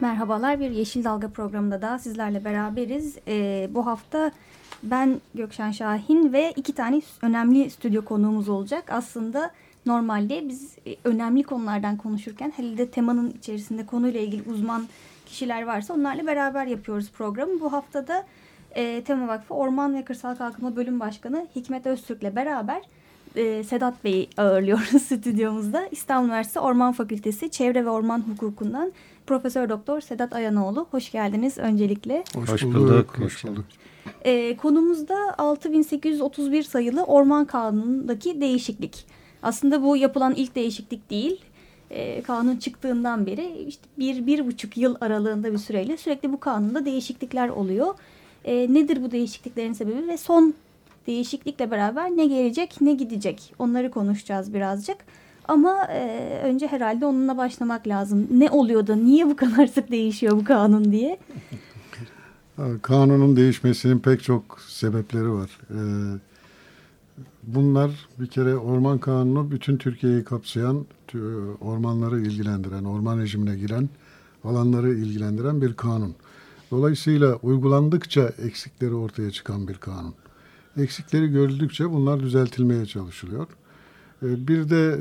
Merhabalar, bir Yeşil Dalga programında daha sizlerle beraberiz. Bu hafta ben Gökşen Şahin ve iki tane önemli stüdyo konuğumuz olacak. Aslında normalde biz önemli konulardan konuşurken, hele de temanın içerisinde konuyla ilgili uzman kişiler varsa onlarla beraber yapıyoruz programı. Bu hafta da Tema Vakfı Orman ve Kırsal Kalkınma Bölüm Başkanı Hikmet Öztürk'le beraber Sedat Bey'i ağırlıyoruz stüdyomuzda. İstanbul Üniversitesi Orman Fakültesi Çevre ve Orman Hukukundan Profesör Doktor Sedat Ayanoğlu. Hoş geldiniz öncelikle. Hoş bulduk. Konumuzda 6831 sayılı Orman Kanunu'ndaki değişiklik. Aslında bu yapılan ilk değişiklik değil. Kanun çıktığından beri işte 1-1,5 yıl aralığında bir süreyle sürekli bu kanunda değişiklikler oluyor. Nedir bu değişikliklerin sebebi ve son değişiklikle beraber ne gelecek ne gidecek, onları konuşacağız birazcık. Ama önce herhalde onunla başlamak lazım. Ne oluyor da niye bu kadar sık değişiyor bu kanun diye? Kanunun değişmesinin pek çok sebepleri var. Bunlar bir kere Orman Kanunu bütün Türkiye'yi kapsayan, ormanları ilgilendiren, orman rejimine giren alanları ilgilendiren bir kanun. Dolayısıyla uygulandıkça eksikleri ortaya çıkan bir kanun. Eksikleri görüldükçe bunlar düzeltilmeye çalışılıyor. Bir de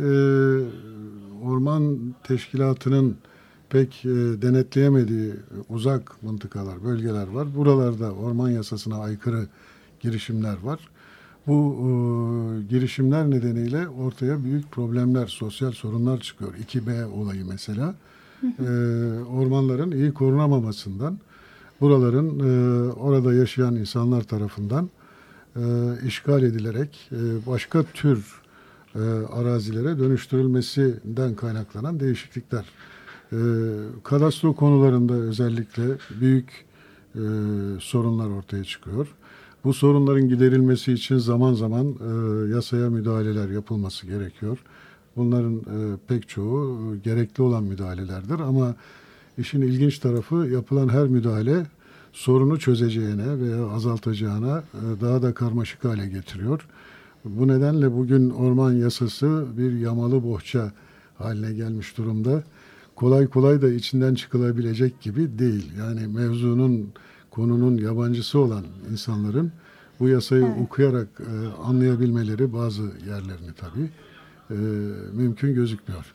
orman teşkilatının pek denetleyemediği uzak mıntıkalar, bölgeler var. Buralarda orman yasasına aykırı girişimler var. Bu girişimler nedeniyle ortaya büyük problemler, sosyal sorunlar çıkıyor. 2B olayı mesela. Ormanların iyi korunamamasından, buraların orada yaşayan insanlar tarafından işgal edilerek başka tür arazilere dönüştürülmesinden kaynaklanan değişiklikler. Kadastro konularında özellikle büyük sorunlar ortaya çıkıyor. Bu sorunların giderilmesi için zaman zaman yasaya müdahaleler yapılması gerekiyor. Bunların pek çoğu gerekli olan müdahalelerdir ama işin ilginç tarafı yapılan her müdahale sorunu çözeceğine veya azaltacağına daha da karmaşık hale getiriyor. Bu nedenle bugün orman yasası bir yamalı bohça haline gelmiş durumda. Kolay kolay da içinden çıkılabilecek gibi değil. Yani mevzunun, konunun yabancısı olan insanların bu yasayı okuyarak anlayabilmeleri bazı yerlerini tabii mümkün gözükmüyor.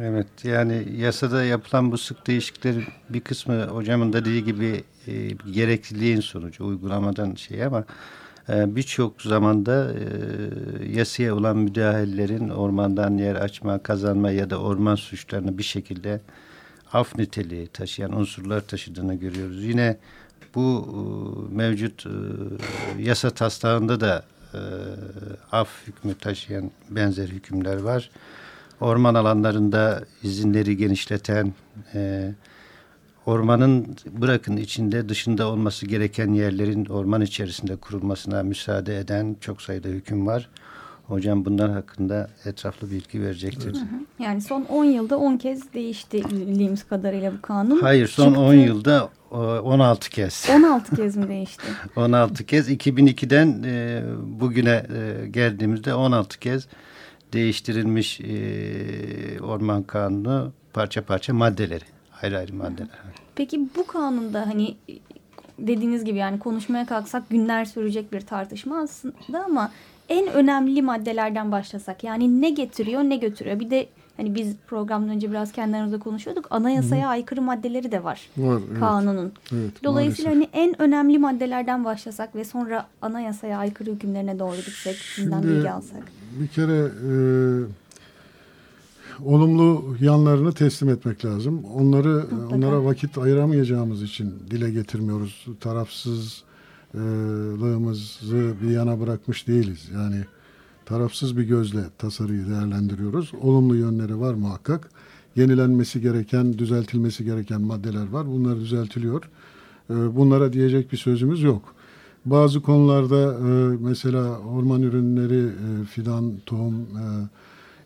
Evet, yani yasada yapılan bu sık değişikliklerin bir kısmı hocamın da dediği gibi gerekliliğin sonucu, uygulamadan ama birçok zamanda yasaya olan müdahalelerin ormandan yer açma, kazanma ya da orman suçlarını bir şekilde af niteliği taşıyan unsurlar taşıdığını görüyoruz. Yine bu mevcut yasa taslağında da af hükmü taşıyan benzer hükümler var. Orman alanlarında izinleri genişleten, ormanın bırakın içinde dışında olması gereken yerlerin orman içerisinde kurulmasına müsaade eden çok sayıda hüküm var. Hocam bunlar hakkında etraflı bilgi verecektir. Yani son 10 yılda 10 kez değişti bildiğimiz kadarıyla bu kanun. Hayır, son 10 yılda 16 kez. 16 kez mi değişti? 16 kez. 2002'den bugüne geldiğimizde 16 kez değiştirilmiş Orman Kanunu parça parça maddeleri. Ayrı ayrı maddeler. Peki bu kanunda hani dediğiniz gibi yani konuşmaya kalksak günler sürecek bir tartışma aslında ama en önemli maddelerden başlasak. Yani ne getiriyor ne götürüyor. Bir de hani biz programdan önce biraz kendilerimizle konuşuyorduk. Anayasaya aykırı maddeleri de var kanunun. Evet, dolayısıyla maalesef. Hani en önemli maddelerden başlasak ve sonra anayasaya aykırı hükümlerine doğru gitsek. Sizden bilgi alsak. Bir kere olumlu yanlarını teslim etmek lazım. Onlara vakit ayıramayacağımız için dile getirmiyoruz. Tarafsız lığımızı bir yana bırakmış değiliz. Yani tarafsız bir gözle tasarıyı değerlendiriyoruz. Olumlu yönleri var muhakkak. Yenilenmesi gereken, düzeltilmesi gereken maddeler var. Bunlar düzeltiliyor. Bunlara diyecek bir sözümüz yok. Bazı konularda mesela orman ürünleri, fidan, tohum,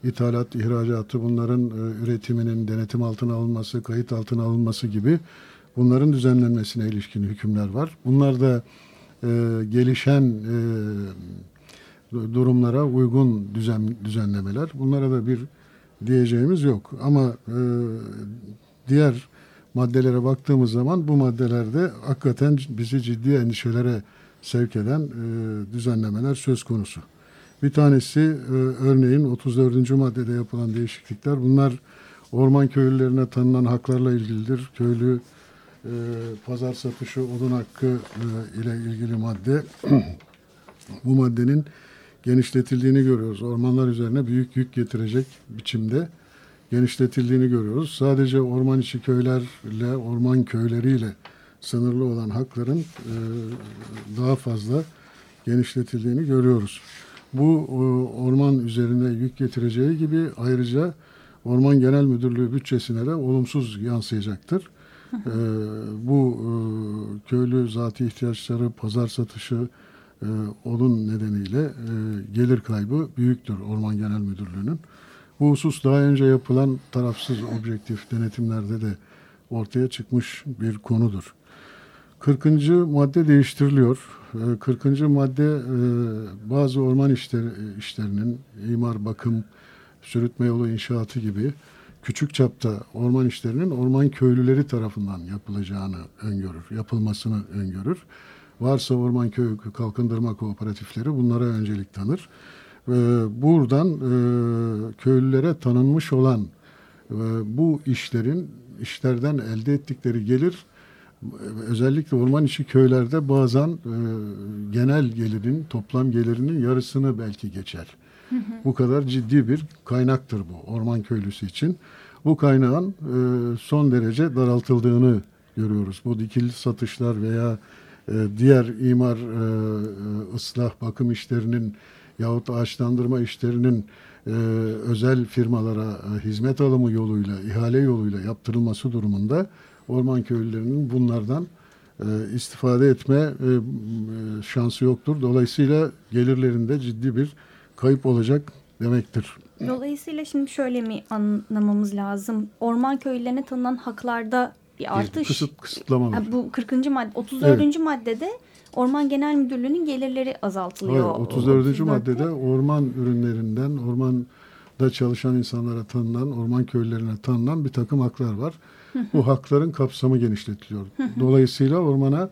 ithalat, ihracatı, bunların üretiminin denetim altına alınması, kayıt altına alınması gibi bunların düzenlenmesine ilişkin hükümler var. Bunlar da gelişen durumlara uygun düzenlemeler. Bunlara da bir diyeceğimiz yok. Ama diğer maddelere baktığımız zaman bu maddelerde hakikaten bizi ciddi endişelere sevk eden düzenlemeler söz konusu. Bir tanesi örneğin 34. maddede yapılan değişiklikler. Bunlar orman köylülerine tanınan haklarla ilgilidir. Köylü pazar satışı, odun hakkı ile ilgili madde. Bu maddenin genişletildiğini görüyoruz. Ormanlar üzerine büyük yük getirecek biçimde genişletildiğini görüyoruz. Sadece orman içi köylerle, orman köyleriyle sınırlı olan hakların daha fazla genişletildiğini görüyoruz. Bu orman üzerine yük getireceği gibi ayrıca Orman Genel Müdürlüğü bütçesine de olumsuz yansıyacaktır. Bu köylü zati ihtiyaçları, pazar satışı, onun nedeniyle gelir kaybı büyüktür Orman Genel Müdürlüğü'nün. Bu husus daha önce yapılan tarafsız objektif denetimlerde de ortaya çıkmış bir konudur. 40. madde değiştiriliyor. 40. madde bazı orman işlerinin imar, bakım, sürütme yolu inşaatı gibi küçük çapta orman işlerinin orman köylüleri tarafından yapılacağını öngörür, yapılmasını öngörür. Varsa orman köy kalkındırma kooperatifleri bunlara öncelik tanır. Buradan köylülere tanınmış olan bu işlerden elde ettikleri gelir, özellikle orman içi köylerde bazen genel gelirin, toplam gelirinin yarısını belki geçer. Bu kadar ciddi bir kaynaktır bu orman köylüsü için. Bu kaynağın son derece daraltıldığını görüyoruz. Bu dikili satışlar veya diğer imar, ıslah, bakım işlerinin yahut ağaçlandırma işlerinin özel firmalara hizmet alımı yoluyla, ihale yoluyla yaptırılması durumunda orman köylülerinin bunlardan istifade etme şansı yoktur. Dolayısıyla gelirlerinde ciddi bir kayıp olacak demektir. Dolayısıyla şimdi şöyle mi anlamamız lazım? Orman köylülerine tanınan haklarda bir artış. Kısıtlama var. Bu 40. madde, 34. Evet. maddede Orman Genel Müdürlüğü'nün gelirleri azaltılıyor. Hayır, 34. maddede orman ürünlerinden, ormanda çalışan insanlara tanınan, orman köylerine tanınan bir takım haklar var. Bu hakların kapsamı genişletiliyor. Dolayısıyla ormana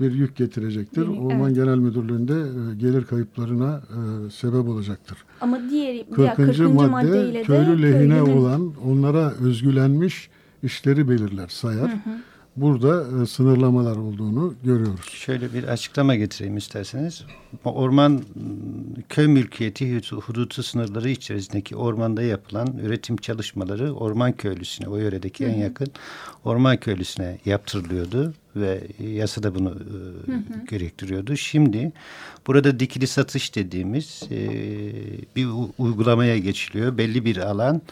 bir yük getirecektir. Orman Genel Müdürlüğü'nde gelir kayıplarına sebep olacaktır. Ama diğer 40. madde köylü lehine olan, onlara özgülenmiş işleri belirler, sayar. Burada sınırlamalar olduğunu görüyoruz. Şöyle bir açıklama getireyim isterseniz. Orman, köy mülkiyeti hudutu sınırları içerisindeki ormanda yapılan üretim çalışmaları orman köylüsüne, o yöredeki en yakın orman köylüsüne yaptırılıyordu ve yasada bunu gerektiriyordu. Şimdi burada dikili satış dediğimiz bir uygulamaya geçiliyor. Belli bir alan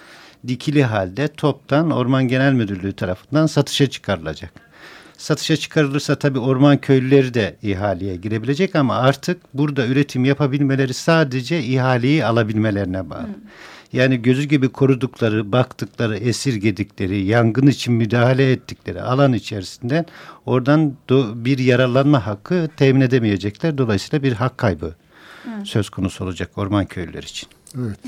dikili halde toptan Orman Genel Müdürlüğü tarafından satışa çıkarılacak. Satışa çıkarılırsa tabii orman köylüleri de ihaleye girebilecek ama artık burada üretim yapabilmeleri sadece ihaleyi alabilmelerine bağlı. Yani gözü gibi korudukları, baktıkları, esirgedikleri, yangın için müdahale ettikleri alan içerisinden oradan bir yararlanma hakkı temin edemeyecekler. Dolayısıyla bir hak kaybı söz konusu olacak orman köylüleri için. Evet.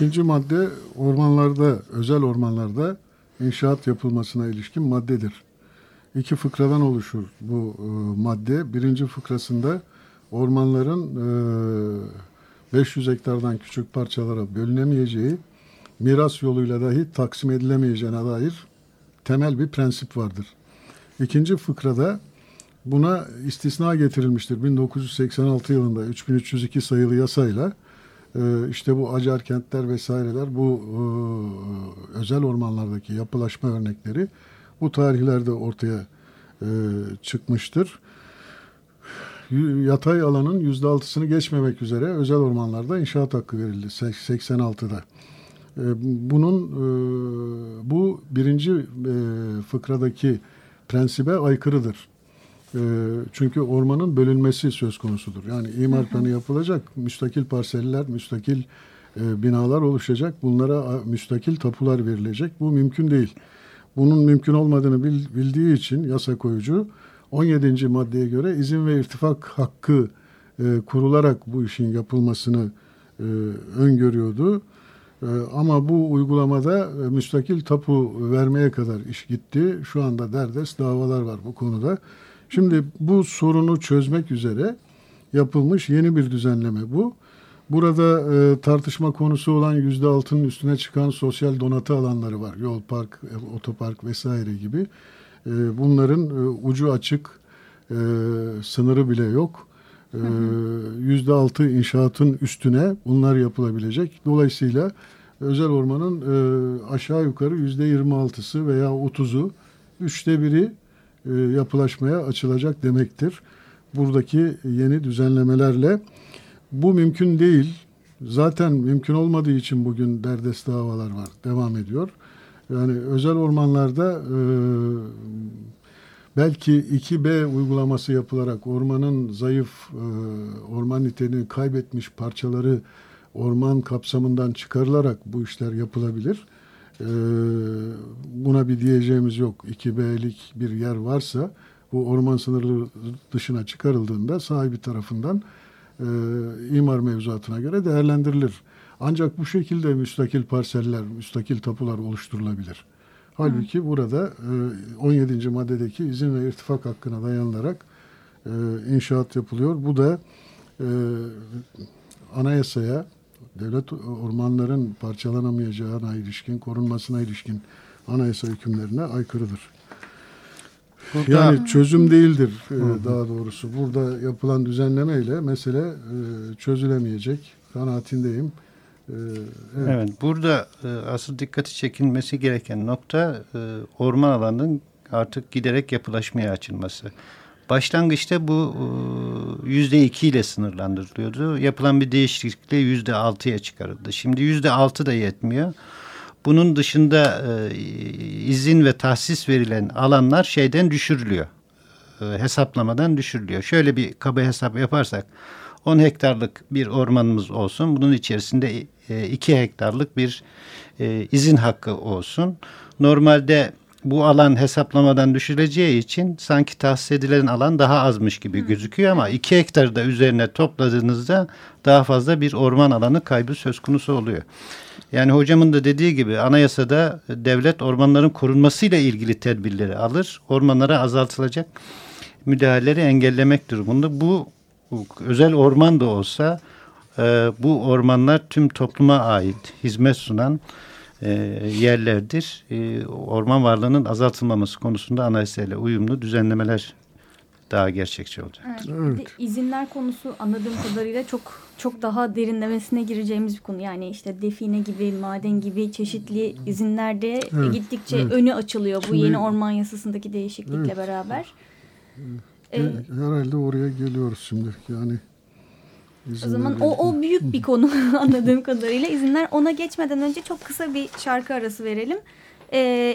52. madde ormanlarda, özel ormanlarda inşaat yapılmasına ilişkin maddedir. 2 fıkradan oluşur bu madde. Birinci fıkrasında ormanların 500 hektardan küçük parçalara bölünemeyeceği, miras yoluyla dahi taksim edilemeyeceğine dair temel bir prensip vardır. 2. fıkrada buna istisna getirilmiştir. 1986 yılında 3302 sayılı yasayla işte bu acar kentler vesaireler, bu özel ormanlardaki yapılaşma örnekleri bu tarihlerde ortaya çıkmıştır. yatay alanın %6'sını geçmemek üzere özel ormanlarda inşaat hakkı verildi 86'da. Bunun bu birinci fıkradaki prensibe aykırıdır. Çünkü ormanın bölünmesi söz konusudur. Yani imar planı yapılacak, müstakil parseller, müstakil binalar oluşacak. Bunlara müstakil tapular verilecek. Bu mümkün değil. Bunun mümkün olmadığını bildiği için yasa koyucu 17. maddeye göre izin ve irtifak hakkı kurularak bu işin yapılmasını öngörüyordu. Ama bu uygulamada müstakil tapu vermeye kadar iş gitti. Şu anda derdest davalar var bu konuda. Şimdi bu sorunu çözmek üzere yapılmış yeni bir düzenleme bu. Burada tartışma konusu olan %6'nın üstüne çıkan sosyal donatı alanları var. Yol, park, otopark vesaire gibi. Bunların ucu açık, sınırı bile yok. %6 inşaatın üstüne bunlar yapılabilecek. Dolayısıyla özel ormanın aşağı yukarı %26'sı veya 30'u 3'te 1'i yapılaşmaya açılacak demektir. Buradaki yeni düzenlemelerle bu mümkün değil. Zaten mümkün olmadığı için bugün derdest davalar var. Devam ediyor. Yani özel ormanlarda belki 2B uygulaması yapılarak ormanın zayıf, orman niteliğini kaybetmiş parçaları orman kapsamından çıkarılarak bu işler yapılabilir. Buna bir diyeceğimiz yok. 2B'lik bir yer varsa bu orman sınırları dışına çıkarıldığında sahibi tarafından imar mevzuatına göre değerlendirilir. Ancak bu şekilde müstakil parseller, müstakil tapular oluşturulabilir. Halbuki burada 17. maddedeki izin ve irtifak hakkına dayanılarak inşaat yapılıyor. Bu da anayasaya, devlet ormanların parçalanamayacağına ilişkin, korunmasına ilişkin anayasa hükümlerine aykırıdır. Burada, yani çözüm değildir daha doğrusu. Burada yapılan düzenlemeyle mesele çözülemeyecek kanaatindeyim. Evet, burada asıl dikkati çekilmesi gereken nokta orman alanının artık giderek yapılaşmaya açılması. Başlangıçta bu %2 ile sınırlandırılıyordu. Yapılan bir değişiklikle %6'ya çıkarıldı. Şimdi %6 da yetmiyor. Bunun dışında izin ve tahsis verilen alanlar şeyden düşürülüyor. Hesaplamadan düşürülüyor. Şöyle bir kaba hesap yaparsak 10 hektarlık bir ormanımız olsun. Bunun içerisinde 2 hektarlık bir izin hakkı olsun. Normalde bu alan hesaplamadan düşüleceği için sanki tahsis edilen alan daha azmış gibi gözüküyor ama 2 hektarı da üzerine topladığınızda daha fazla bir orman alanı kaybı söz konusu oluyor. Yani hocamın da dediği gibi anayasada devlet ormanların korunmasıyla ilgili tedbirleri alır. Ormanlara azaltılacak müdahaleleri engellemek durumunda. Bu özel orman da olsa bu ormanlar tüm topluma ait hizmet sunan yerlerdir. Orman varlığının azaltılmaması konusunda anayasayla uyumlu düzenlemeler daha gerçekçi olacaktır. Evet. Evet. İzinler konusu anladığım kadarıyla çok daha derinlemesine gireceğimiz bir konu. Yani işte define gibi, maden gibi çeşitli izinlerde gittikçe önü açılıyor bu yeni orman yasasındaki değişiklikle beraber. Evet. Herhalde oraya geliyoruz şimdi. Yani o zaman o büyük bir konu anladığım kadarıyla. İzinler ona geçmeden önce çok kısa bir şarkı arası verelim.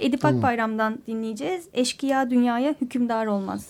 Edip Akbayram'dan dinleyeceğiz. Eşkıya dünyaya hükümdar olmaz.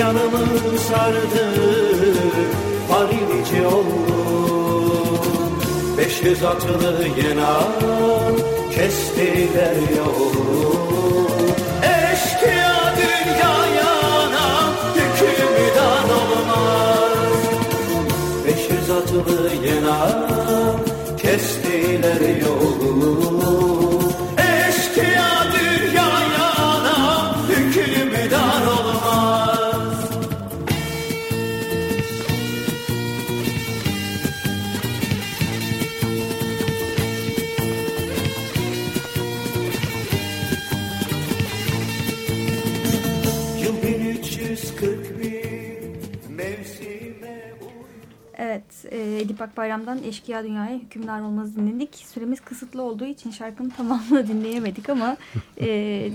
Yanımı sardı, harilice oldu. 500 atlı yena kestiler yolu. Eşkıya dünyayana hükümdan olmaz. 500 atlı yena kestiler yolu. Edip Akbayram'dan Eşkıya Dünya'ya Hükümdar Olmaz dinledik. Süremiz kısıtlı olduğu için şarkının tamamını dinleyemedik ama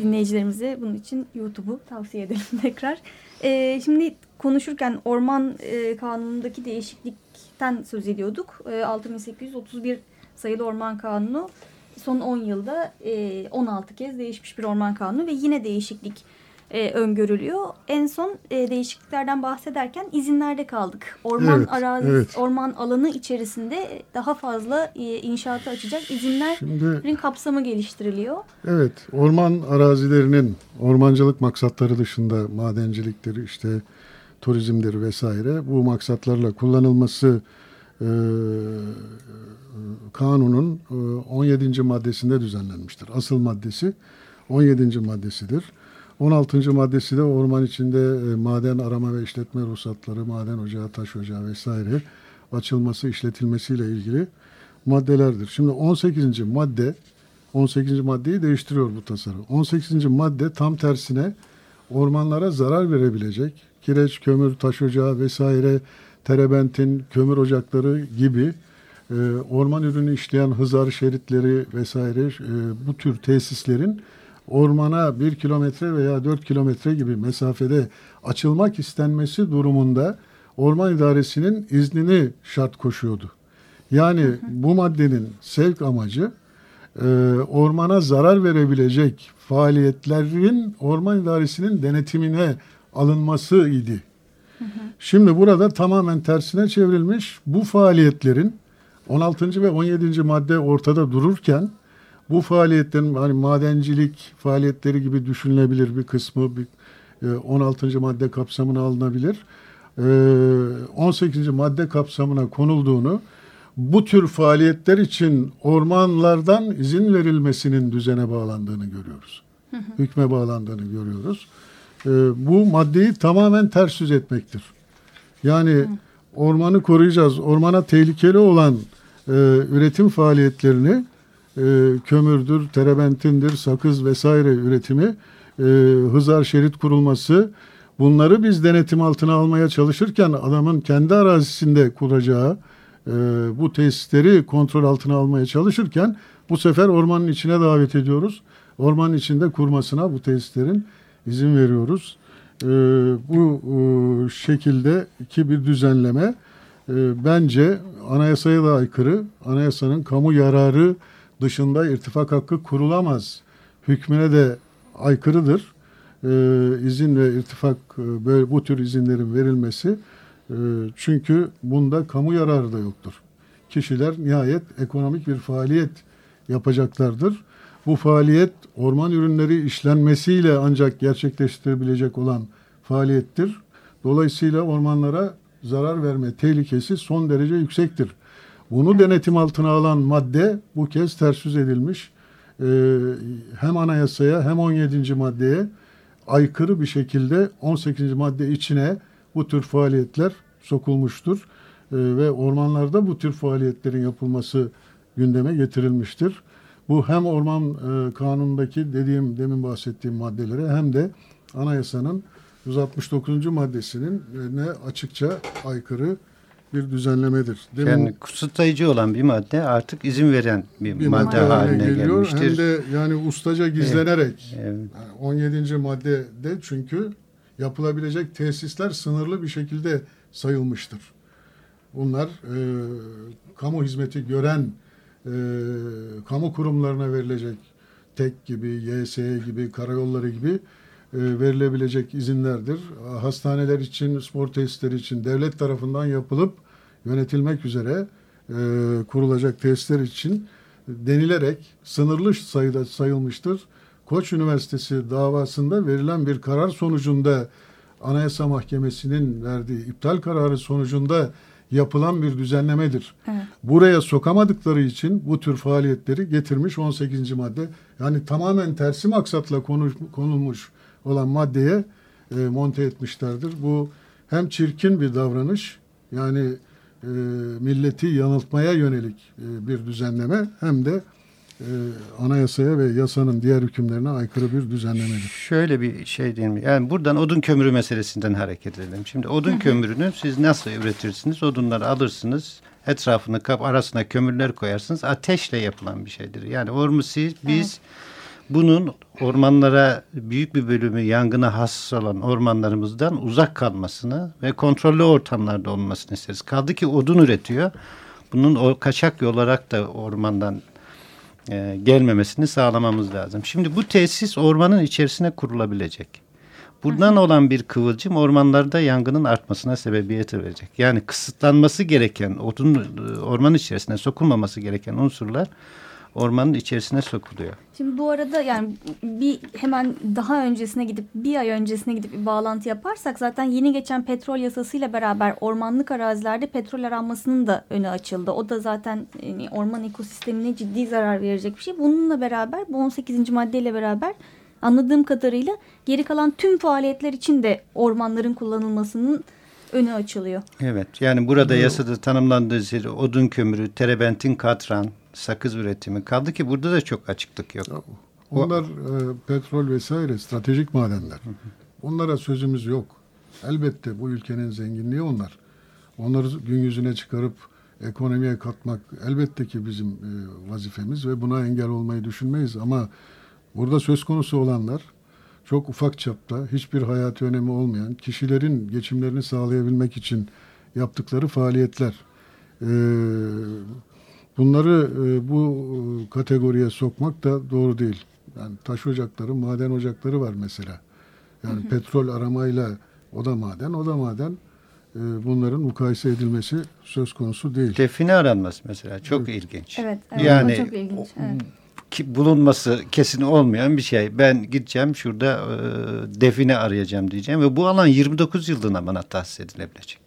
dinleyicilerimize bunun için YouTube'u tavsiye edelim tekrar. Şimdi konuşurken Orman Kanunu'ndaki değişiklikten söz ediyorduk. 6831 sayılı Orman Kanunu son 10 yılda 16 kez değişmiş bir Orman Kanunu ve yine değişiklik öngörülüyor. En son değişikliklerden bahsederken izinlerde kaldık. Orman arazisi, orman alanı içerisinde daha fazla inşaatı açacak izinlerin kapsamı geliştiriliyor. Evet, orman arazilerinin ormancılık maksatları dışında madencilikleri, işte turizmdir vesaire, bu maksatlarla kullanılması kanunun 17. maddesinde düzenlenmiştir. Asıl maddesi 17. maddesidir. 16. maddesi de orman içinde maden arama ve işletme ruhsatları, maden ocağı, taş ocağı vesaire açılması, işletilmesiyle ilgili maddelerdir. Şimdi 18. maddeyi değiştiriyor bu tasarı. 18. madde tam tersine ormanlara zarar verebilecek kireç, kömür, taş ocağı vesaire, terebentin, kömür ocakları gibi orman ürünü işleyen hızar şeritleri vesaire bu tür tesislerin ormana 1 kilometre veya 4 kilometre gibi mesafede açılmak istenmesi durumunda orman idaresinin iznini şart koşuyordu. Yani bu maddenin sevk amacı ormana zarar verebilecek faaliyetlerin orman idaresinin denetimine alınması idi. Şimdi burada tamamen tersine çevrilmiş. Bu faaliyetlerin 16. ve 17. madde ortada dururken bu faaliyetlerin, hani madencilik faaliyetleri gibi düşünülebilir bir kısmı 16. madde kapsamına alınabilir. 18. madde kapsamına konulduğunu, bu tür faaliyetler için ormanlardan izin verilmesinin düzene bağlandığını görüyoruz. Hükme bağlandığını görüyoruz. Bu maddeyi tamamen ters yüz etmektir. Yani ormanı koruyacağız. Ormana tehlikeli olan üretim faaliyetlerini, kömürdür, terebentindir, sakız vesaire üretimi, hızar şerit kurulması, bunları biz denetim altına almaya çalışırken adamın kendi arazisinde kuracağı bu tesisleri kontrol altına almaya çalışırken bu sefer ormanın içine davet ediyoruz. Ormanın içinde kurmasına bu tesislerin izin veriyoruz. Bu şekildeki bir düzenleme bence anayasaya da aykırı. Anayasanın kamu yararı dışında irtifak hakkı kurulamaz hükmüne de aykırıdır. İzin ve irtifak, böyle bu tür izinlerin verilmesi. Çünkü bunda kamu yararı da yoktur. Kişiler nihayet ekonomik bir faaliyet yapacaklardır. Bu faaliyet orman ürünleri işlenmesiyle ancak gerçekleştirebilecek olan faaliyettir. Dolayısıyla ormanlara zarar verme tehlikesi son derece yüksektir. Bunu denetim altına alan madde bu kez ters yüz edilmiş. Hem anayasaya hem 17. maddeye aykırı bir şekilde 18. madde içine bu tür faaliyetler sokulmuştur. Ve ormanlarda bu tür faaliyetlerin yapılması gündeme getirilmiştir. Bu hem orman kanunundaki demin bahsettiğim maddelere hem de anayasanın 169. maddesinin ne açıkça aykırı bir düzenlemedir. Yani kısıtlayıcı olan bir madde artık izin veren bir madde haline gelmiştir. Hem de yani ustaca gizlenerek. Evet. Yani 17. maddede çünkü yapılabilecek tesisler sınırlı bir şekilde sayılmıştır. Bunlar kamu hizmeti gören kamu kurumlarına verilecek TEK gibi, YSE gibi, karayolları gibi verilebilecek izinlerdir. Hastaneler için, spor tesisleri için devlet tarafından yapılıp yönetilmek üzere kurulacak tesisler için denilerek sınırlı sayıda sayılmıştır. Koç Üniversitesi davasında verilen bir karar sonucunda, Anayasa Mahkemesi'nin verdiği iptal kararı sonucunda yapılan bir düzenlemedir. Evet. Buraya sokamadıkları için bu tür faaliyetleri getirmiş 18. madde. Yani tamamen tersi maksatla konulmuş olan maddeye monte etmişlerdir. Bu hem çirkin bir davranış, yani milleti yanıltmaya yönelik bir düzenleme, hem de anayasaya ve yasanın diğer hükümlerine aykırı bir düzenlemedir. Şöyle bir şey diyeyim. Yani buradan odun kömürü meselesinden hareket edelim. Şimdi odun kömürünü siz nasıl üretirsiniz? Odunları alırsınız, etrafını kap, arasına kömürler koyarsınız. Ateşle yapılan bir şeydir. Yani biz bunun ormanlara, büyük bir bölümü yangına hassas olan ormanlarımızdan uzak kalmasını ve kontrollü ortamlarda olmasını isteriz. Kaldı ki odun üretiyor. Bunun o kaçak olarak da ormandan gelmemesini sağlamamız lazım. Şimdi bu tesis ormanın içerisine kurulabilecek. Buradan olan bir kıvılcım ormanlarda yangının artmasına sebebiyet verecek. Yani kısıtlanması gereken, ormanın içerisine sokulmaması gereken unsurlar ormanın içerisine sokuluyor. Şimdi bu arada yani bir ay öncesine gidip bir bağlantı yaparsak, zaten yeni geçen petrol yasasıyla beraber ormanlık arazilerde petrol aranmasının da önü açıldı. O da zaten yani orman ekosistemine ciddi zarar verecek bir şey. Bununla beraber, bu 18. maddeyle beraber anladığım kadarıyla geri kalan tüm faaliyetler için de ormanların kullanılmasının önü açılıyor. Evet, yani burada yasada tanımlandığı şey, odun kömürü, terebentin, katran, sakız üretimi, kaldı ki burada da çok açıklık yok. Onlar petrol vesaire stratejik madenler. Onlara sözümüz yok. Elbette bu ülkenin zenginliği onlar. Onları gün yüzüne çıkarıp ekonomiye katmak elbette ki bizim vazifemiz ve buna engel olmayı düşünmeyiz. Ama burada söz konusu olanlar çok ufak çapta, hiçbir hayati önemi olmayan kişilerin geçimlerini sağlayabilmek için yaptıkları faaliyetler. Bunları bu kategoriye sokmak da doğru değil. Yani taş ocakları, maden ocakları var mesela. Yani petrol aramayla o da maden. Bunların mukayese edilmesi söz konusu değil. Define aranması mesela çok ilginç. Evet, yani çok ilginç. Evet. Bulunması kesin olmayan bir şey. Ben gideceğim şurada define arayacağım diyeceğim ve bu alan 29 yıllığına bana tahsis edilebilecek.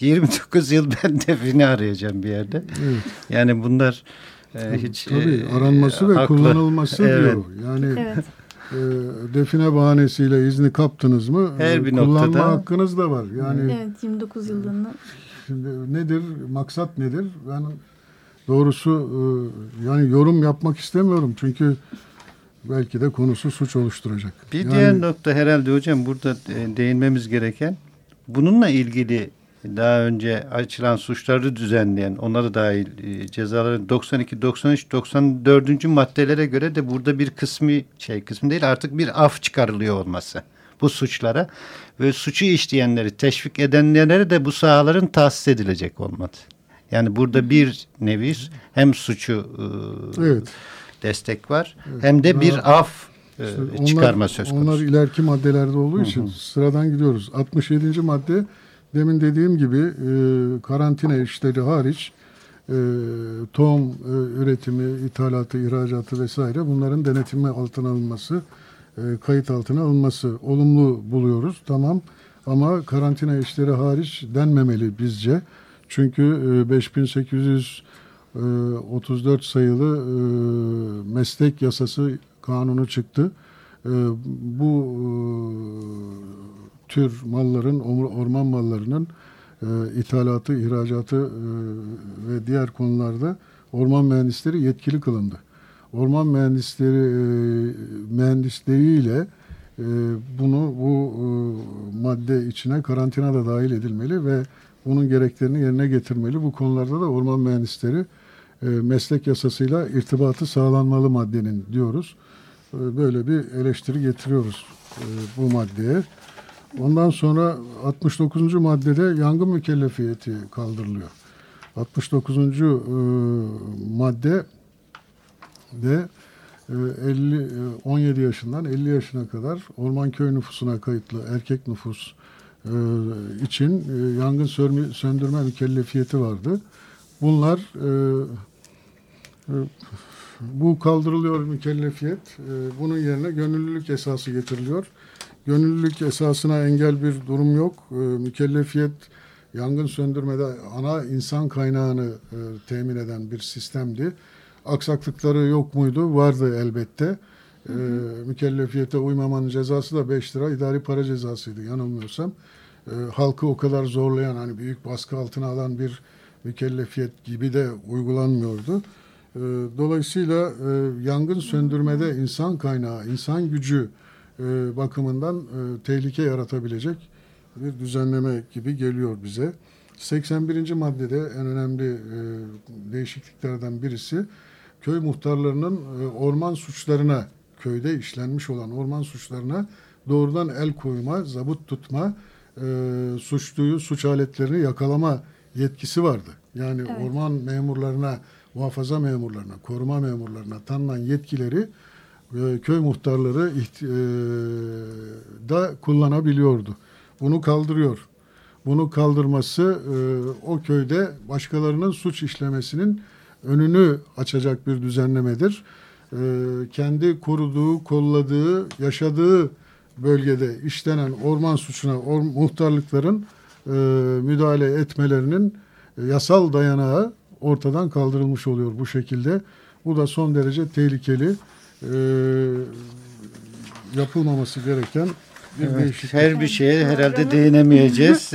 29 yıl ben define arayacağım bir yerde. Evet. Yani bunlar hiç... Tabii aranması ve haklı kullanılması diyor. Yani define bahanesiyle izni kaptınız mı? Her bir kullanma noktada hakkınız da var. Yani, evet, 29 yıllığında. Şimdi nedir? Maksat nedir? Ben doğrusu yani yorum yapmak istemiyorum. Çünkü belki de konusu suç oluşturacak. Bir diğer nokta herhalde hocam burada değinmemiz gereken, bununla ilgili daha önce açılan suçları düzenleyen, onlara dahil cezaların 92, 93, 94. maddelere göre de burada bir kısmi değil artık bir af çıkarılıyor olması bu suçlara ve suçu işleyenleri teşvik edenlere de bu sahaların tahsis edilecek olmadı. Yani burada bir nevi hem suçu destek var, hem de bir af çıkarma söz konusu. Onlar ileriki maddelerde olduğu için sıradan gidiyoruz. 67. madde, demin dediğim gibi karantina işleri hariç tohum üretimi, ithalatı, ihracatı vesaire, bunların denetimi altına alınması, kayıt altına alınması olumlu buluyoruz. Tamam, ama karantina işleri hariç denmemeli bizce. Çünkü 5834 sayılı meslek yasası kanunu çıktı. Bu tür malların, orman mallarının ithalatı, ihracatı ve diğer konularda orman mühendisleri yetkili kılındı. Orman mühendisleriyle bu madde içine karantina da dahil edilmeli ve bunun gereklerini yerine getirmeli. Bu konularda da orman mühendisleri meslek yasasıyla irtibatı sağlanmalı maddenin diyoruz. Böyle bir eleştiri getiriyoruz bu maddeye. Ondan sonra 69. maddede yangın mükellefiyeti kaldırılıyor. 69. madde de 17 yaşından 50 yaşına kadar orman köy nüfusuna kayıtlı erkek nüfus için yangın söndürme mükellefiyeti vardı. bunlar bu kaldırılıyor mükellefiyet. Bunun yerine gönüllülük esası getiriliyor. Gönüllülük esasına engel bir durum yok. Mükellefiyet yangın söndürmede ana insan kaynağını temin eden bir sistemdi. Aksaklıkları yok muydu? Vardı elbette. Mükellefiyete uymamanın cezası da 5 lira idari para cezasıydı yanılmıyorsam. Halkı o kadar zorlayan, hani büyük baskı altına alan bir mükellefiyet gibi de uygulanmıyordu. Dolayısıyla yangın söndürmede insan kaynağı, insan gücü bakımından tehlike yaratabilecek bir düzenleme gibi geliyor bize. 81. maddede en önemli değişikliklerden birisi köy muhtarlarının orman suçlarına, köyde işlenmiş olan orman suçlarına doğrudan el koyma, zabıt tutma, suçluyu, suç aletlerini yakalama yetkisi vardı. Yani evet, orman memurlarına, muhafaza memurlarına, koruma memurlarına tanınan yetkileri köy muhtarları da kullanabiliyordu. Bunu kaldırıyor. Bunu kaldırması o köyde başkalarının suç işlemesinin önünü açacak bir düzenlemedir. Kendi koruduğu, kolladığı, yaşadığı bölgede işlenen orman suçuna muhtarlıkların müdahale etmelerinin yasal dayanağı ortadan kaldırılmış oluyor bu şekilde. Bu da son derece tehlikeli, yapılmaması gereken bir değişiklik. Her bir şeye herhalde değinemeyeceğiz.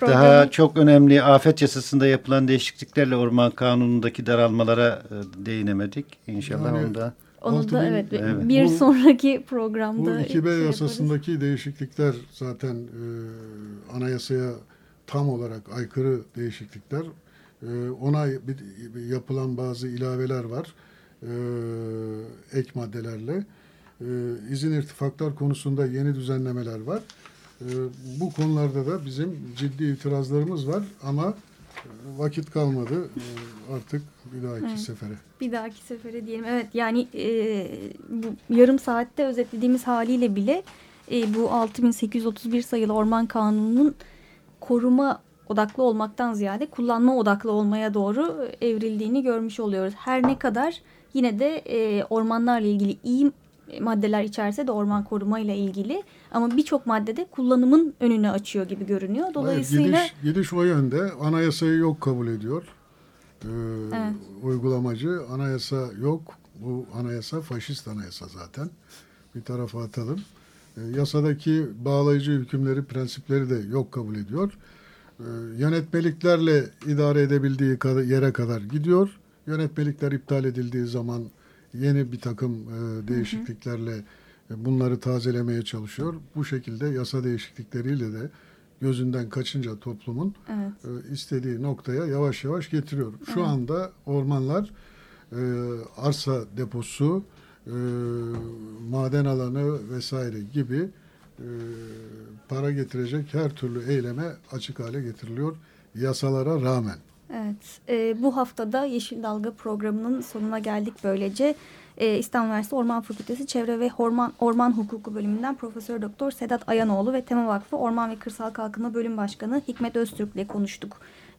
Daha çok önemli afet yasasında yapılan değişikliklerle Orman Kanunu'ndaki daralmalara değinemedik. İnşallah yani, onu da bir sonraki programda. Bu 2B yasasındaki değişiklikler zaten anayasaya tam olarak aykırı değişiklikler. Ona yapılan bazı ilaveler var ek maddelerle. İzin irtifaklar konusunda yeni düzenlemeler var. Bu konularda da bizim ciddi itirazlarımız var ama vakit kalmadı artık bir dahaki sefere. Bir dahaki sefere diyelim. Evet yani bu yarım saatte özetlediğimiz haliyle bile bu 6831 sayılı Orman Kanunu'nun koruma odaklı olmaktan ziyade kullanma odaklı olmaya doğru evrildiğini görmüş oluyoruz. Her ne kadar yine de ormanlarla ilgili iyi maddeler içerse de orman koruma ile ilgili ama birçok maddede kullanımın önünü açıyor gibi görünüyor. Dolayısıyla gidiş o yönde. Anayasayı yok kabul ediyor. Uygulamacı anayasa yok. Bu anayasa faşist anayasa zaten. Bir tarafa atalım. Yasadaki bağlayıcı hükümleri, prensipleri de yok kabul ediyor. Yönetmeliklerle idare edebildiği yere kadar gidiyor. Yönetmelikler iptal edildiği zaman yeni bir takım değişikliklerle bunları tazelemeye çalışıyor. Bu şekilde yasa değişiklikleriyle de gözünden kaçınca toplumun istediği noktaya yavaş yavaş getiriyor. Şu anda ormanlar arsa deposu, maden alanı vesaire gibi para getirecek her türlü eyleme açık hale getiriliyor yasalara rağmen. Evet, bu haftada Yeşil Dalga programının sonuna geldik böylece. İstanbul Üniversitesi Orman Fakültesi Çevre ve Orman Hukuku bölümünden Profesör Doktor Sedat Ayanoğlu ve Tema Vakfı Orman ve Kırsal Kalkınma Bölüm Başkanı Hikmet Öztürk ile konuştuk.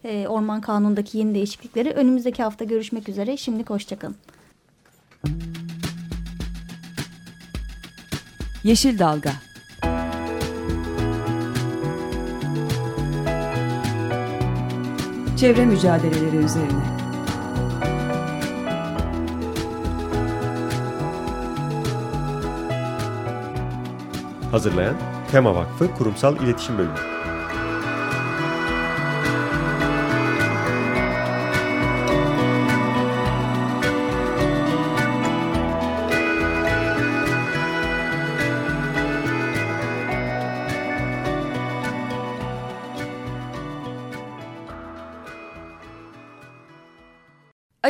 Orman Kanunu'ndaki yeni değişiklikleri. Önümüzdeki hafta görüşmek üzere. Şimdilik hoşçakalın. Yeşil Dalga. Çevre mücadeleleri üzerine. Hazırlayan Tema Vakfı Kurumsal İletişim Bölümü.